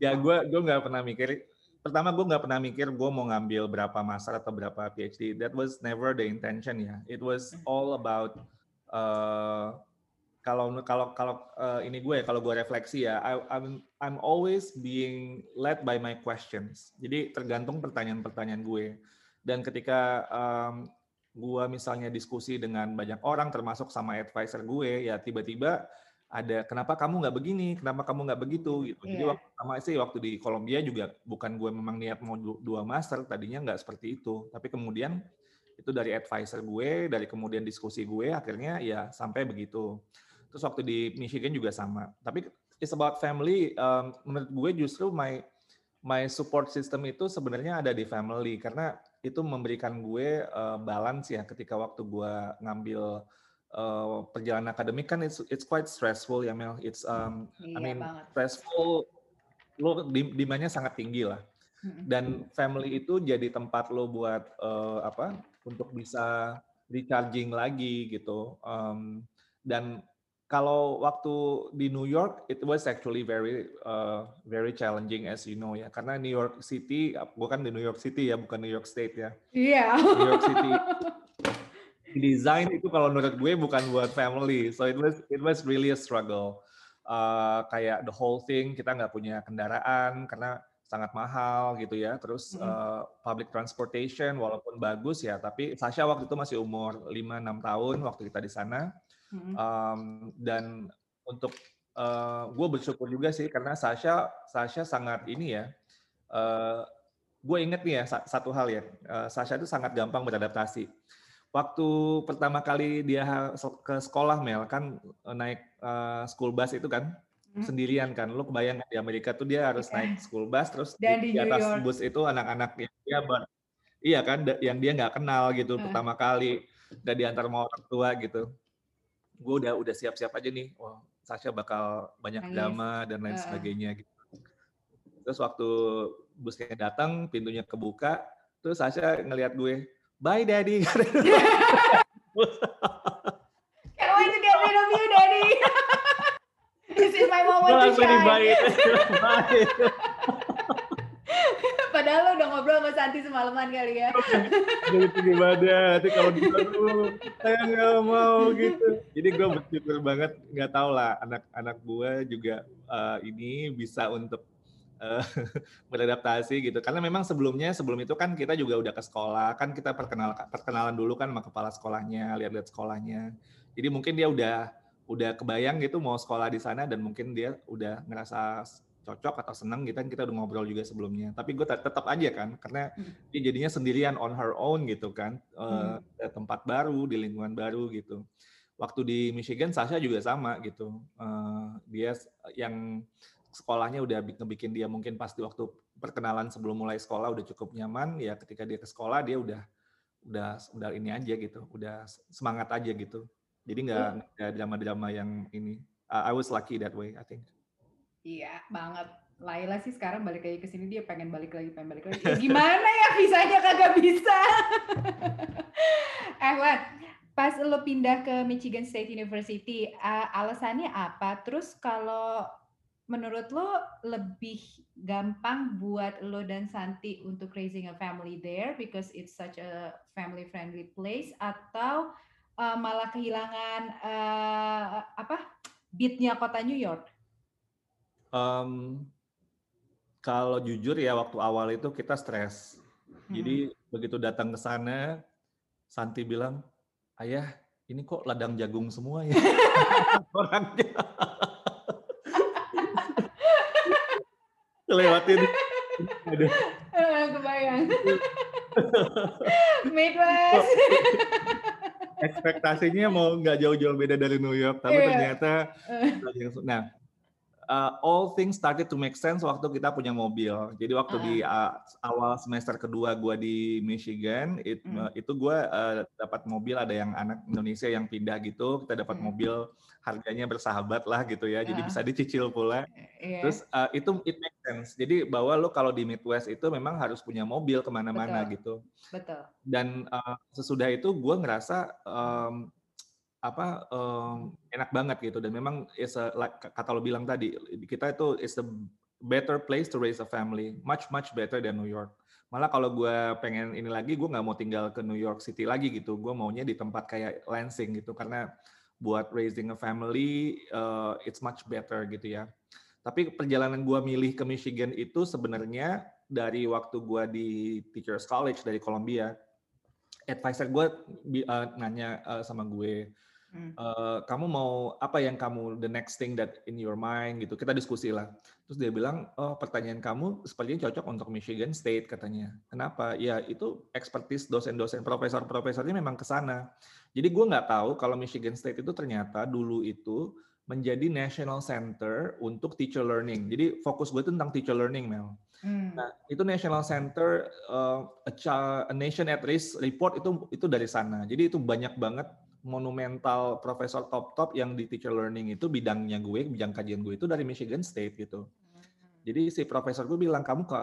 Ya gue gue nggak pernah mikir. Pertama gue nggak pernah mikir gue mau ngambil berapa master atau berapa PhD. That was never the intention ya. It was all about. Uh, Kalau kalau kalau uh, ini gue ya, kalau gue refleksi ya, I, I'm I'm always being led by my questions. Jadi tergantung pertanyaan-pertanyaan gue. Dan ketika um, gue misalnya diskusi dengan banyak orang, termasuk sama advisor gue, ya tiba-tiba ada kenapa kamu nggak begini, kenapa kamu nggak begitu gitu. Jadi yeah. waktu sama sih waktu di Columbia juga bukan gue memang niat mau dua master, tadinya nggak seperti itu. Tapi kemudian itu dari advisor gue, dari kemudian diskusi gue, akhirnya ya sampai begitu. Terus waktu di Michigan juga sama. Tapi it's about family. Um, menurut gue justru my my support system itu sebenarnya ada di family karena itu memberikan gue uh, balance ya. Ketika waktu gue ngambil uh, perjalanan akademik kan it's it's quite stressful ya Mel. It's um, I mean iya stressful. Lo demandnya sangat tinggi lah. Dan family itu jadi tempat lo buat uh, apa? Untuk bisa recharging lagi gitu. Um, dan kalau waktu di New York, it was actually very, uh, very challenging as you know ya. Karena New York City, bukan di New York City ya, bukan New York State ya. Iya. Yeah. New York City. Desain itu kalau menurut gue bukan buat family, so it was, it was really a struggle. Uh, kayak the whole thing, kita nggak punya kendaraan karena sangat mahal gitu ya. Terus mm-hmm. uh, public transportation walaupun bagus ya, tapi Sasha waktu itu masih umur lima enam tahun waktu kita di sana. Mm-hmm. Um, dan untuk uh, gue bersyukur juga sih karena Sasha Sasha sangat ini ya, uh, gue inget nih ya satu hal ya, uh, Sasha itu sangat gampang beradaptasi. Waktu pertama kali dia ke sekolah Mel kan naik uh, school bus itu kan mm-hmm. sendirian kan, lo kebayang di Amerika tuh dia harus yeah. naik school bus terus dan di, di atas York. Bus itu anak-anak yang dia ber- iya kan yang dia nggak kenal gitu uh. pertama kali nggak diantar sama orang tua gitu. Gue udah udah siap-siap aja nih, wah Sasha bakal banyak drama dan lain uh. sebagainya gitu. Terus waktu busnya datang, pintunya kebuka, terus Sasha ngelihat gue, bye daddy. Can't wait to get rid of you daddy. This is my moment to shine. Bye. Padahal lo udah ngobrol sama Santi semalaman kali ya. Jadi tinggi badan, nanti kalau dulu saya nggak mau gitu. Jadi gue bersyukur banget, nggak tau lah anak-anak gue juga uh, ini bisa untuk uh, beradaptasi gitu. Karena memang sebelumnya, sebelum itu kan kita juga udah ke sekolah, kan kita perkenal, perkenalan dulu kan sama kepala sekolahnya, lihat-lihat sekolahnya. Jadi mungkin dia udah udah kebayang gitu mau sekolah di sana dan mungkin dia udah ngerasa cocok atau seneng gitu kan, kita udah ngobrol juga sebelumnya. Tapi gue tetap aja kan, karena hmm. dia jadinya sendirian, on her own gitu kan, hmm. e, tempat baru, di lingkungan baru gitu. Waktu di Michigan, Sasha juga sama gitu. E, dia yang sekolahnya udah bikin dia mungkin pasti waktu perkenalan sebelum mulai sekolah udah cukup nyaman. Ya ketika dia ke sekolah dia udah udah udah ini aja gitu, udah semangat aja gitu. Jadi nggak ada drama-drama yang ini. Uh, I was lucky that way, I think. Iya, banget. Laila sih sekarang balik lagi ke sini, dia pengen balik lagi, pengen balik lagi. Ya, gimana ya visanya kagak bisa? eh, Wan, pas lo pindah ke Michigan State University, uh, alasannya apa? Terus kalau menurut lo lebih gampang buat lo dan Santi untuk raising a family there because it's such a family-friendly place, atau Uh, malah kehilangan uh, apa beatnya kota New York? Um, kalau jujur ya waktu awal itu kita stres. Hmm. Jadi begitu datang ke sana, Santi bilang, "Ayah, ini kok ladang jagung semua ya orangnya." Lewatin. Aduh. Kebayang. Midwest. Ekspektasinya mau nggak jauh-jauh beda dari New York, tapi yeah. ternyata, nah, uh, all things started to make sense waktu kita punya mobil. Jadi waktu uh. di uh, awal semester kedua gue di Michigan, it, mm. uh, itu gue uh, dapat mobil, ada yang anak Indonesia yang pindah gitu, kita dapat mm. mobil harganya bersahabat lah gitu ya, uh. jadi bisa dicicil pula. Yeah. Terus uh, itu it make sense. Jadi bahwa lo kalau di Midwest itu memang harus punya mobil kemana-mana. Betul. Gitu. Betul. Dan uh, sesudah itu gue ngerasa um, apa um, enak banget gitu, dan memang is a, like, kata lo bilang tadi, kita itu is a better place to raise a family, much much better than New York. Malah kalau gue pengen ini lagi, gue nggak mau tinggal ke New York City lagi gitu, gue maunya di tempat kayak Lansing gitu, karena buat raising a family uh, it's much better gitu ya. Tapi perjalanan gue milih ke Michigan itu sebenarnya dari waktu gue di Teachers College dari Columbia, advisor gue uh, nanya uh, sama gue, Mm. Uh, kamu mau apa yang kamu the next thing that in your mind gitu, kita diskusi lah. Terus dia bilang, oh pertanyaan kamu sepertinya cocok untuk Michigan State katanya. Kenapa? Ya itu expertise dosen-dosen, profesor-profesornya memang kesana. Jadi gue nggak tahu kalau Michigan State itu ternyata dulu itu menjadi national center untuk teacher learning. Jadi fokus gue itu tentang teacher learning, Mel. Hmm. Nah, itu national center uh, a, child, a nation at risk report itu itu dari sana. Jadi itu banyak banget monumental profesor top-top yang di teacher learning itu bidangnya gue, bidang kajian gue itu dari Michigan State gitu. Jadi si profesor gue bilang, kamu ke,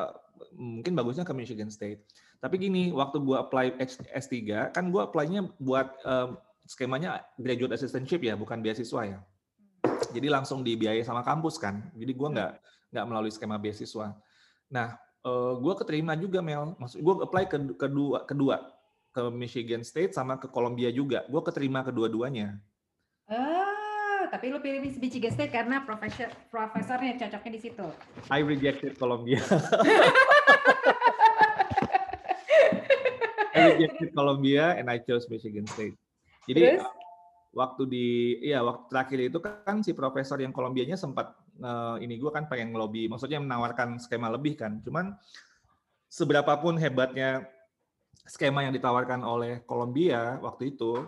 mungkin bagusnya ke Michigan State. Tapi gini, waktu gue apply S tiga, kan gue apply-nya buat um, skemanya graduate assistantship ya, bukan beasiswa ya. Jadi langsung dibiayai sama kampus kan. Jadi gue nggak nggak melalui skema beasiswa. Nah, uh, gue keterima juga, Mel. Maksud gue apply ke kedua kedua. ke Michigan State sama ke Columbia juga. Gue keterima kedua-duanya. Oh, tapi lu pilih Michigan State karena profesor profesornya cocoknya di situ. I rejected Columbia. I rejected Columbia and I chose Michigan State. Jadi Terus? waktu di ya waktu terakhir itu kan si profesor yang Columbianya sempat uh, ini gue kan pengen ngelobi, maksudnya menawarkan skema lebih kan. Cuman seberapapun hebatnya skema yang ditawarkan oleh Columbia waktu itu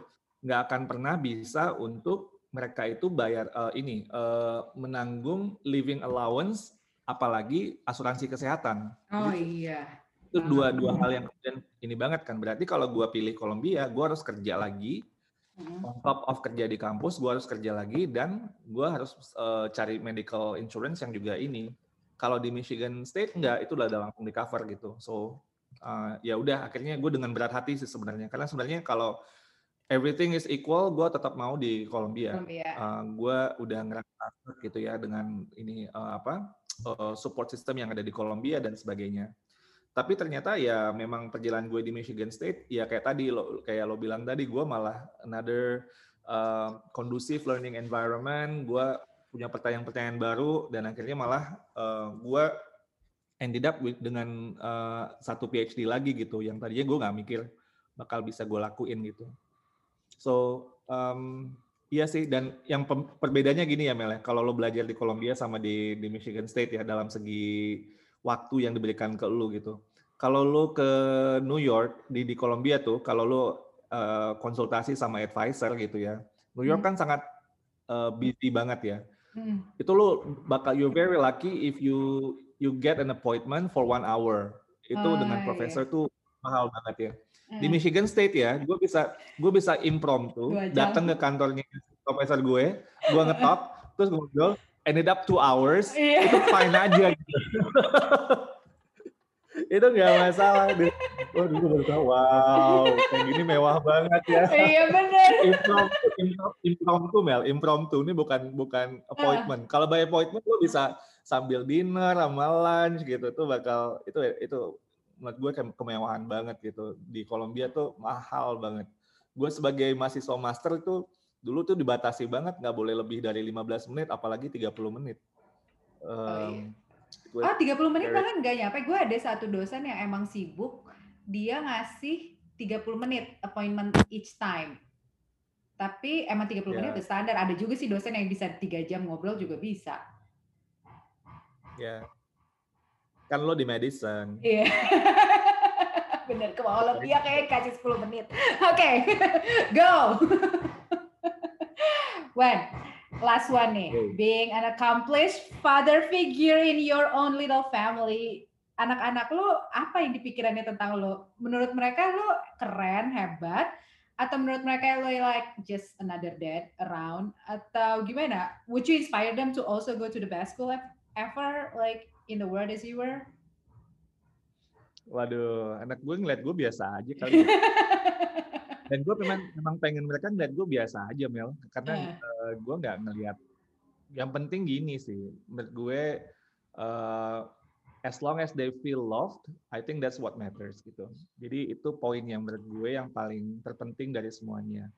nggak akan pernah bisa untuk mereka itu bayar uh, ini uh, menanggung living allowance, apalagi asuransi kesehatan. Oh iya. Itu dua dua hal yang kemudian ini banget kan. Berarti kalau gue pilih Columbia, gue harus kerja lagi. On top of kerja di kampus, gue harus kerja lagi dan gue harus uh, cari medical insurance yang juga ini. Kalau di Michigan State nggak, itu udah langsung di cover gitu. So Uh, ya udah akhirnya gue dengan berat hati sih sebenarnya, karena sebenarnya kalau everything is equal gue tetap mau di Columbia. Columbia. Uh, gue udah ngerasa gitu ya dengan ini uh, apa uh, support system yang ada di Columbia dan sebagainya. Tapi ternyata ya memang perjalanan gue di Michigan State, ya kayak tadi, lo, kayak lo bilang tadi, gue malah another uh, conducive learning environment, gue punya pertanyaan-pertanyaan baru, dan akhirnya malah uh, gue ended up with, dengan uh, satu PhD lagi gitu, yang tadinya gue nggak mikir bakal bisa gue lakuin gitu. So, um, iya sih, dan yang perbedaannya gini ya Mel, kalau lo belajar di Columbia sama di, di Michigan State ya, dalam segi waktu yang diberikan ke lo gitu. Kalau lo ke New York, di, di Columbia tuh, kalau lo uh, konsultasi sama advisor gitu ya, New York hmm. kan sangat uh, busy banget ya. Hmm. Itu lo bakal, you're very lucky if you you get an appointment for one hour. Itu oh, dengan profesor yeah. tuh mahal banget ya. Hmm. Di Michigan State ya, gue bisa gue bisa impromptu, datang ke kantornya profesor gue, gue ngetop, terus gue ngobrol, ended up two hours, yeah. itu fine aja gitu. Itu nggak masalah. Waduh, gue baru tahu, wow, kayak gini mewah banget ya. Iya benar. Impromptu, impromptu Mel, impromptu ini bukan bukan appointment. Uh. Kalau by appointment lo bisa sambil dinner sama lunch gitu, tuh bakal itu itu menurut gue kemewahan banget gitu. Di Columbia tuh mahal banget. Gue sebagai mahasiswa master tuh dulu tuh dibatasi banget, nggak boleh lebih dari lima belas menit, apalagi tiga puluh menit. Um, oh, iya. Gue, oh tiga puluh menit bahkan nggak nyampe. Gue ada satu dosen yang emang sibuk, dia ngasih tiga puluh menit appointment each time. Tapi emang tiga puluh yeah. menit udah standar. Ada juga sih dosen yang bisa tiga jam ngobrol juga bisa. Ya, yeah. Kan lo di medicine. Iya. Yeah. Bener, kalau dia kayak kasih sepuluh menit. Oke, okay. Go! When last one nih, okay. Being an accomplished father figure in your own little family, anak-anak lo apa yang dipikirannya tentang lo? Menurut mereka lo keren, hebat, atau menurut mereka lo like just another dad around, atau gimana? Would you inspire them to also go to the best school ever, like in the world as you were? Waduh, anak gue ngeliat gue biasa aja kali. Dan gue memang, memang pengen mereka ngeliat gue biasa aja Mel, karena yeah. uh, gue nggak ngeliat. Yang penting gini sih, menurut gue uh, as long as they feel loved, I think that's what matters gitu. Jadi itu poin yang menurut gue yang paling terpenting dari semuanya.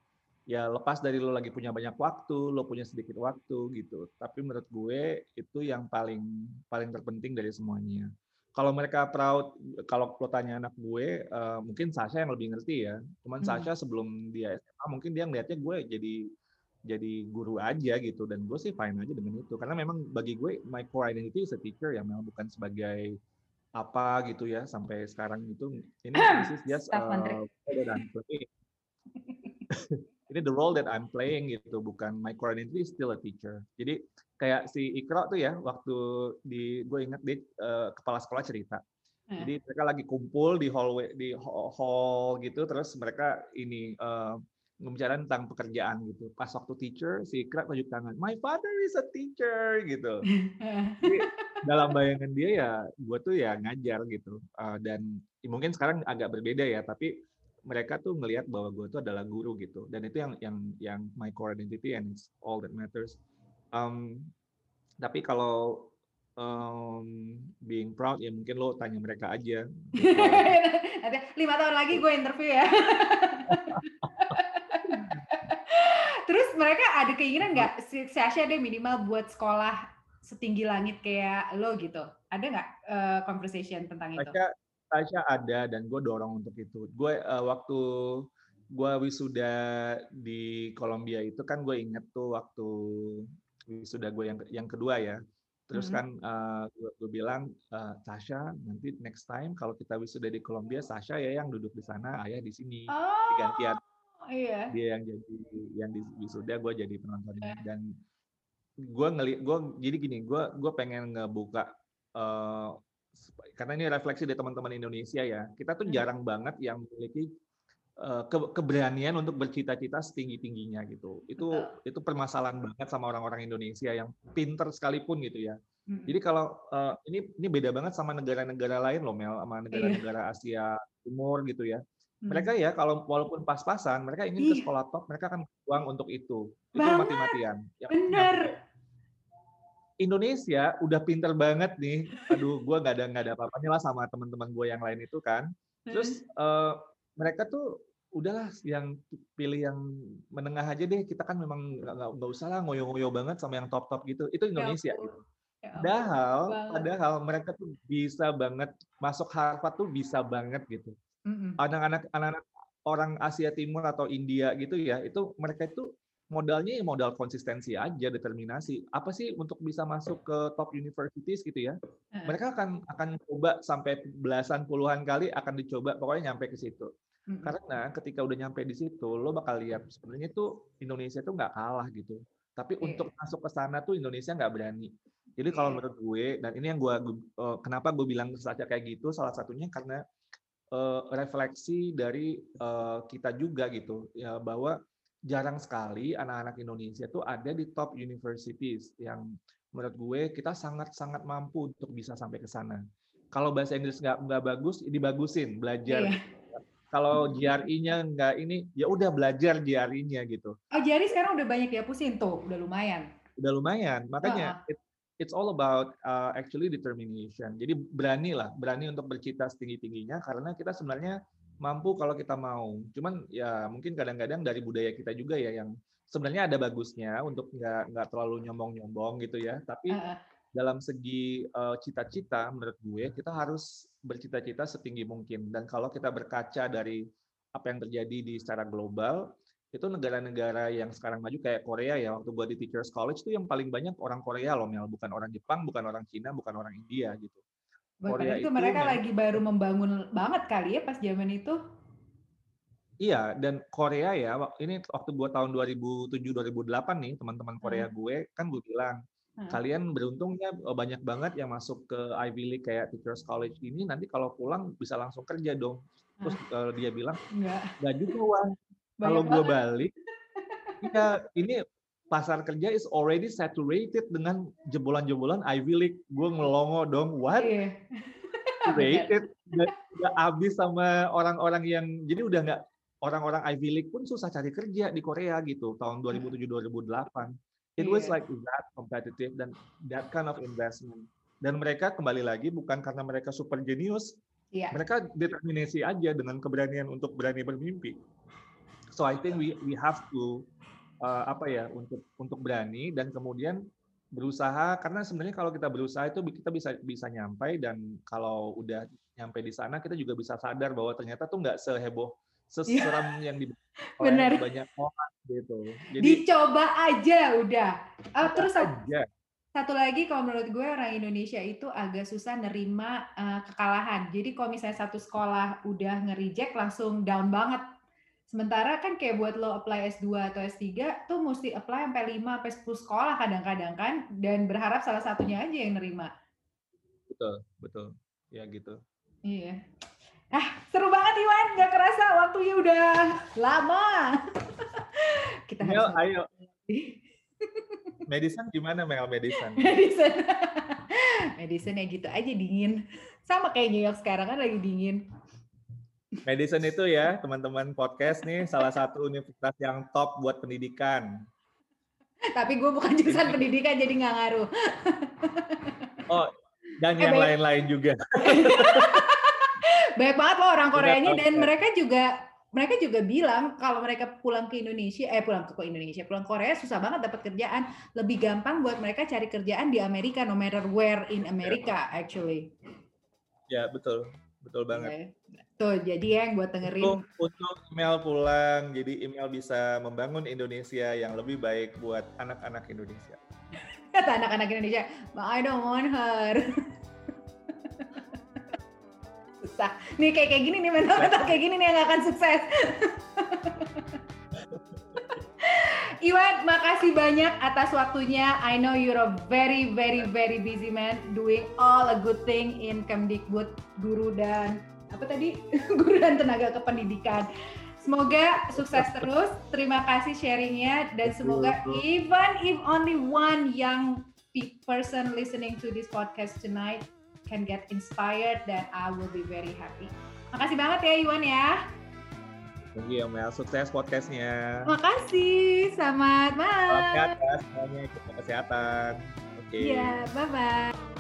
Ya lepas dari lo lagi punya banyak waktu, lo punya sedikit waktu gitu. Tapi menurut gue itu yang paling paling terpenting dari semuanya. Kalau mereka proud, kalau lo tanya anak gue, uh, mungkin Sasha yang lebih ngerti ya. Cuman hmm. Sasha sebelum dia S M A, mungkin dia ngeliatnya gue jadi jadi guru aja gitu. Dan gue sih fine aja dengan itu. Karena memang bagi gue, my core identity is a teacher ya. Memang bukan sebagai apa gitu ya, sampai sekarang itu. Ini this is just uh, ini the role that I'm playing gitu. Bukan my core identity is still a teacher. Jadi kayak si Ikra tuh ya, waktu di gue ingat dia uh, kepala sekolah cerita. Hmm. Jadi mereka lagi kumpul di hallway, di hall gitu, terus mereka ini uh, membicarakan tentang pekerjaan gitu. Pas waktu teacher, si Ikra maju tangan, my father is a teacher gitu. Jadi dalam bayangan dia ya, gue tuh ya ngajar gitu. Uh, dan ya mungkin sekarang agak berbeda ya, tapi mereka tuh ngelihat bahwa gue tuh adalah guru gitu. Dan itu yang yang yang my core identity and it's all that matters. Um, tapi kalau um, being proud ya mungkin lo tanya mereka aja. Nanti lima tahun lagi gue interview ya. Terus mereka ada keinginan nggak, Sasha deh minimal buat sekolah setinggi langit kayak lo gitu? Ada nggak uh, conversation tentang Sasha, itu? Sasha ada dan gue dorong untuk itu. Gue uh, waktu gue wisuda di Columbia itu kan gue inget tuh waktu wisuda gue yang yang kedua ya. Terus mm-hmm. kan uh, gue, gue bilang, uh, Sasha nanti next time kalau kita wisuda di Columbia, Sasha ya yang duduk di sana, ayah di sini. Oh, digantian. Iya. Dia yang jadi yang di wisuda, gue jadi penontonnya. Dan gue ngeliat, gue jadi gini, gue gue pengen ngebuka uh, karena ini refleksi dari teman-teman Indonesia ya. Kita tuh mm-hmm. jarang banget yang memiliki Ke, keberanian untuk bercita-cita setinggi-tingginya gitu. Itu Betul. Itu permasalahan banget sama orang-orang Indonesia yang pinter sekalipun gitu ya. Mm-hmm. Jadi kalau uh, ini ini beda banget sama negara-negara lain loh Mel, sama negara-negara Asia Timur gitu ya. Mm-hmm. Mereka ya kalau walaupun pas-pasan, mereka ingin ke sekolah top, mereka akan berjuang untuk itu. Itu mati-matian. Bener. Indonesia udah pinter banget nih, aduh gue nggak ada nggak ada apa-apanya lah sama teman-teman gue yang lain itu kan. Terus uh, mereka tuh udahlah yang pilih yang menengah aja deh, kita kan memang nggak usah lah ngoyo-ngoyo banget sama yang top-top gitu. Itu Indonesia. Ya, gitu. Ya, padahal, banget. padahal mereka tuh bisa banget masuk Harvard tuh bisa banget gitu. Mm-hmm. Anak-anak, anak-anak orang Asia Timur atau India gitu ya, itu mereka itu modalnya modal konsistensi aja, determinasi. Apa sih untuk bisa masuk ke top universities gitu ya? Uh-huh. Mereka akan akan coba sampai belasan puluhan kali akan dicoba, pokoknya nyampe ke situ. Uh-huh. Karena ketika udah nyampe di situ, lo bakal lihat sebenarnya tuh Indonesia tuh nggak kalah gitu. Tapi okay. untuk masuk ke sana tuh Indonesia nggak berani. Jadi okay. kalau menurut gue, dan ini yang gue uh, kenapa gue bilang saja kayak gitu, salah satunya karena uh, refleksi dari uh, kita juga gitu ya, bahwa jarang sekali anak-anak Indonesia tuh ada di top universities yang menurut gue kita sangat-sangat mampu untuk bisa sampai ke sana. Kalau bahasa Inggris nggak nggak bagus, dibagusin belajar. Yeah. Kalau G R I-nya nggak ini, ya udah belajar G R I-nya gitu. Oh, G R I sekarang udah banyak ya, pusin tuh, udah lumayan. Udah lumayan, makanya uh-huh. it, it's all about uh, actually determination. Jadi beranilah, berani untuk bercita setinggi-tingginya karena kita sebenarnya mampu kalau kita mau. Cuman ya mungkin kadang-kadang dari budaya kita juga ya yang sebenarnya ada bagusnya untuk nggak nggak terlalu nyombong-nyombong gitu ya. Tapi uh. dalam segi uh, cita-cita menurut gue kita harus bercita-cita setinggi mungkin. Dan kalau kita berkaca dari apa yang terjadi di secara global, itu negara-negara yang sekarang maju kayak Korea ya, waktu gue di Teachers College itu yang paling banyak orang Korea loh Mel, bukan orang Jepang, bukan orang Cina, bukan orang India gitu. Korea itu, itu mereka memang lagi baru membangun banget kali ya pas zaman itu. Iya, dan Korea ya, ini waktu gue tahun dua ribu tujuh dua ribu delapan nih, teman-teman Korea hmm. gue kan gue bilang, hmm. kalian beruntungnya banyak banget yang masuk ke Ivy League kayak Teachers College ini, nanti kalau pulang bisa langsung kerja dong. Terus hmm. dia bilang, enggak, enggak juga Wan. Kalau gue balik, ya ini pasar kerja is already saturated dengan jebolan-jebolan Ivy League. Gue ngelongo dong, what? Yeah. Saturated, nggak habis sama orang-orang yang, jadi udah nggak, orang-orang Ivy League pun susah cari kerja di Korea gitu, tahun dua ribu tujuh dua ribu delapan. It yeah. was like that competitive dan that kind of investment. Dan mereka kembali lagi bukan karena mereka super genius, yeah. mereka determinasi aja dengan keberanian untuk berani bermimpi. So I think we we have to uh, apa ya untuk untuk berani dan kemudian berusaha, karena sebenarnya kalau kita berusaha itu kita bisa bisa nyampai, dan kalau udah nyampe di sana kita juga bisa sadar bahwa ternyata tuh nggak seheboh seseram yeah. yang dibangun banyak orang gitu. Jadi dicoba aja udah. Oh, terus aja. Satu lagi kalau menurut gue orang Indonesia itu agak susah nerima uh, kekalahan. Jadi kalau misalnya satu sekolah udah nge-reject langsung down banget. Sementara kan kayak buat lo apply S dua atau S tiga tuh mesti apply sampai lima sampai sepuluh sekolah kadang-kadang kan, dan berharap salah satunya aja yang nerima. Betul, betul. Ya gitu. Iya. Ah, seru banget Iwan, nggak kerasa waktunya udah lama. Kita Mel, ayo. Medicine gimana Mel, medicine? Medicine. Medicine ya gitu aja, dingin. Sama kayak New York sekarang kan lagi dingin. Medicine itu ya, teman-teman podcast nih, salah satu universitas yang top buat pendidikan. Tapi gue bukan jurusan pendidikan, jadi nggak ngaruh. Oh, dan eh, yang baik. Lain-lain juga. Banyak banget loh orang Koreanya, dan mereka juga mereka juga bilang kalau mereka pulang ke Indonesia, eh pulang ke Indonesia, pulang Korea susah banget dapat kerjaan. Lebih gampang buat mereka cari kerjaan di Amerika, no matter where in America actually. Ya, betul. Betul banget. Tuh, jadi yang buat dengerin. Untuk, untuk email pulang, jadi email bisa membangun Indonesia yang lebih baik buat anak-anak Indonesia. Kata anak-anak Indonesia, but I don't want her. Susah. Nih kayak kayak gini nih, mental-mental kayak gini nih yang akan sukses. Iwan, makasih banyak atas waktunya. I know you're a very, very, very busy man doing all a good thing in Kemdikbud, guru dan apa tadi? Guru dan tenaga kependidikan. Semoga sukses terus. Terima kasih sharingnya, dan semoga even if only one young person listening to this podcast tonight can get inspired, then I will be very happy. Makasih banget ya Iwan ya. Thank you, Mel. Sukses podcastnya. Makasih. Selamat malam. Selamat kesehatan semuanya. Jaga kesehatan. Oke. Okay. Iya, yeah, bye-bye.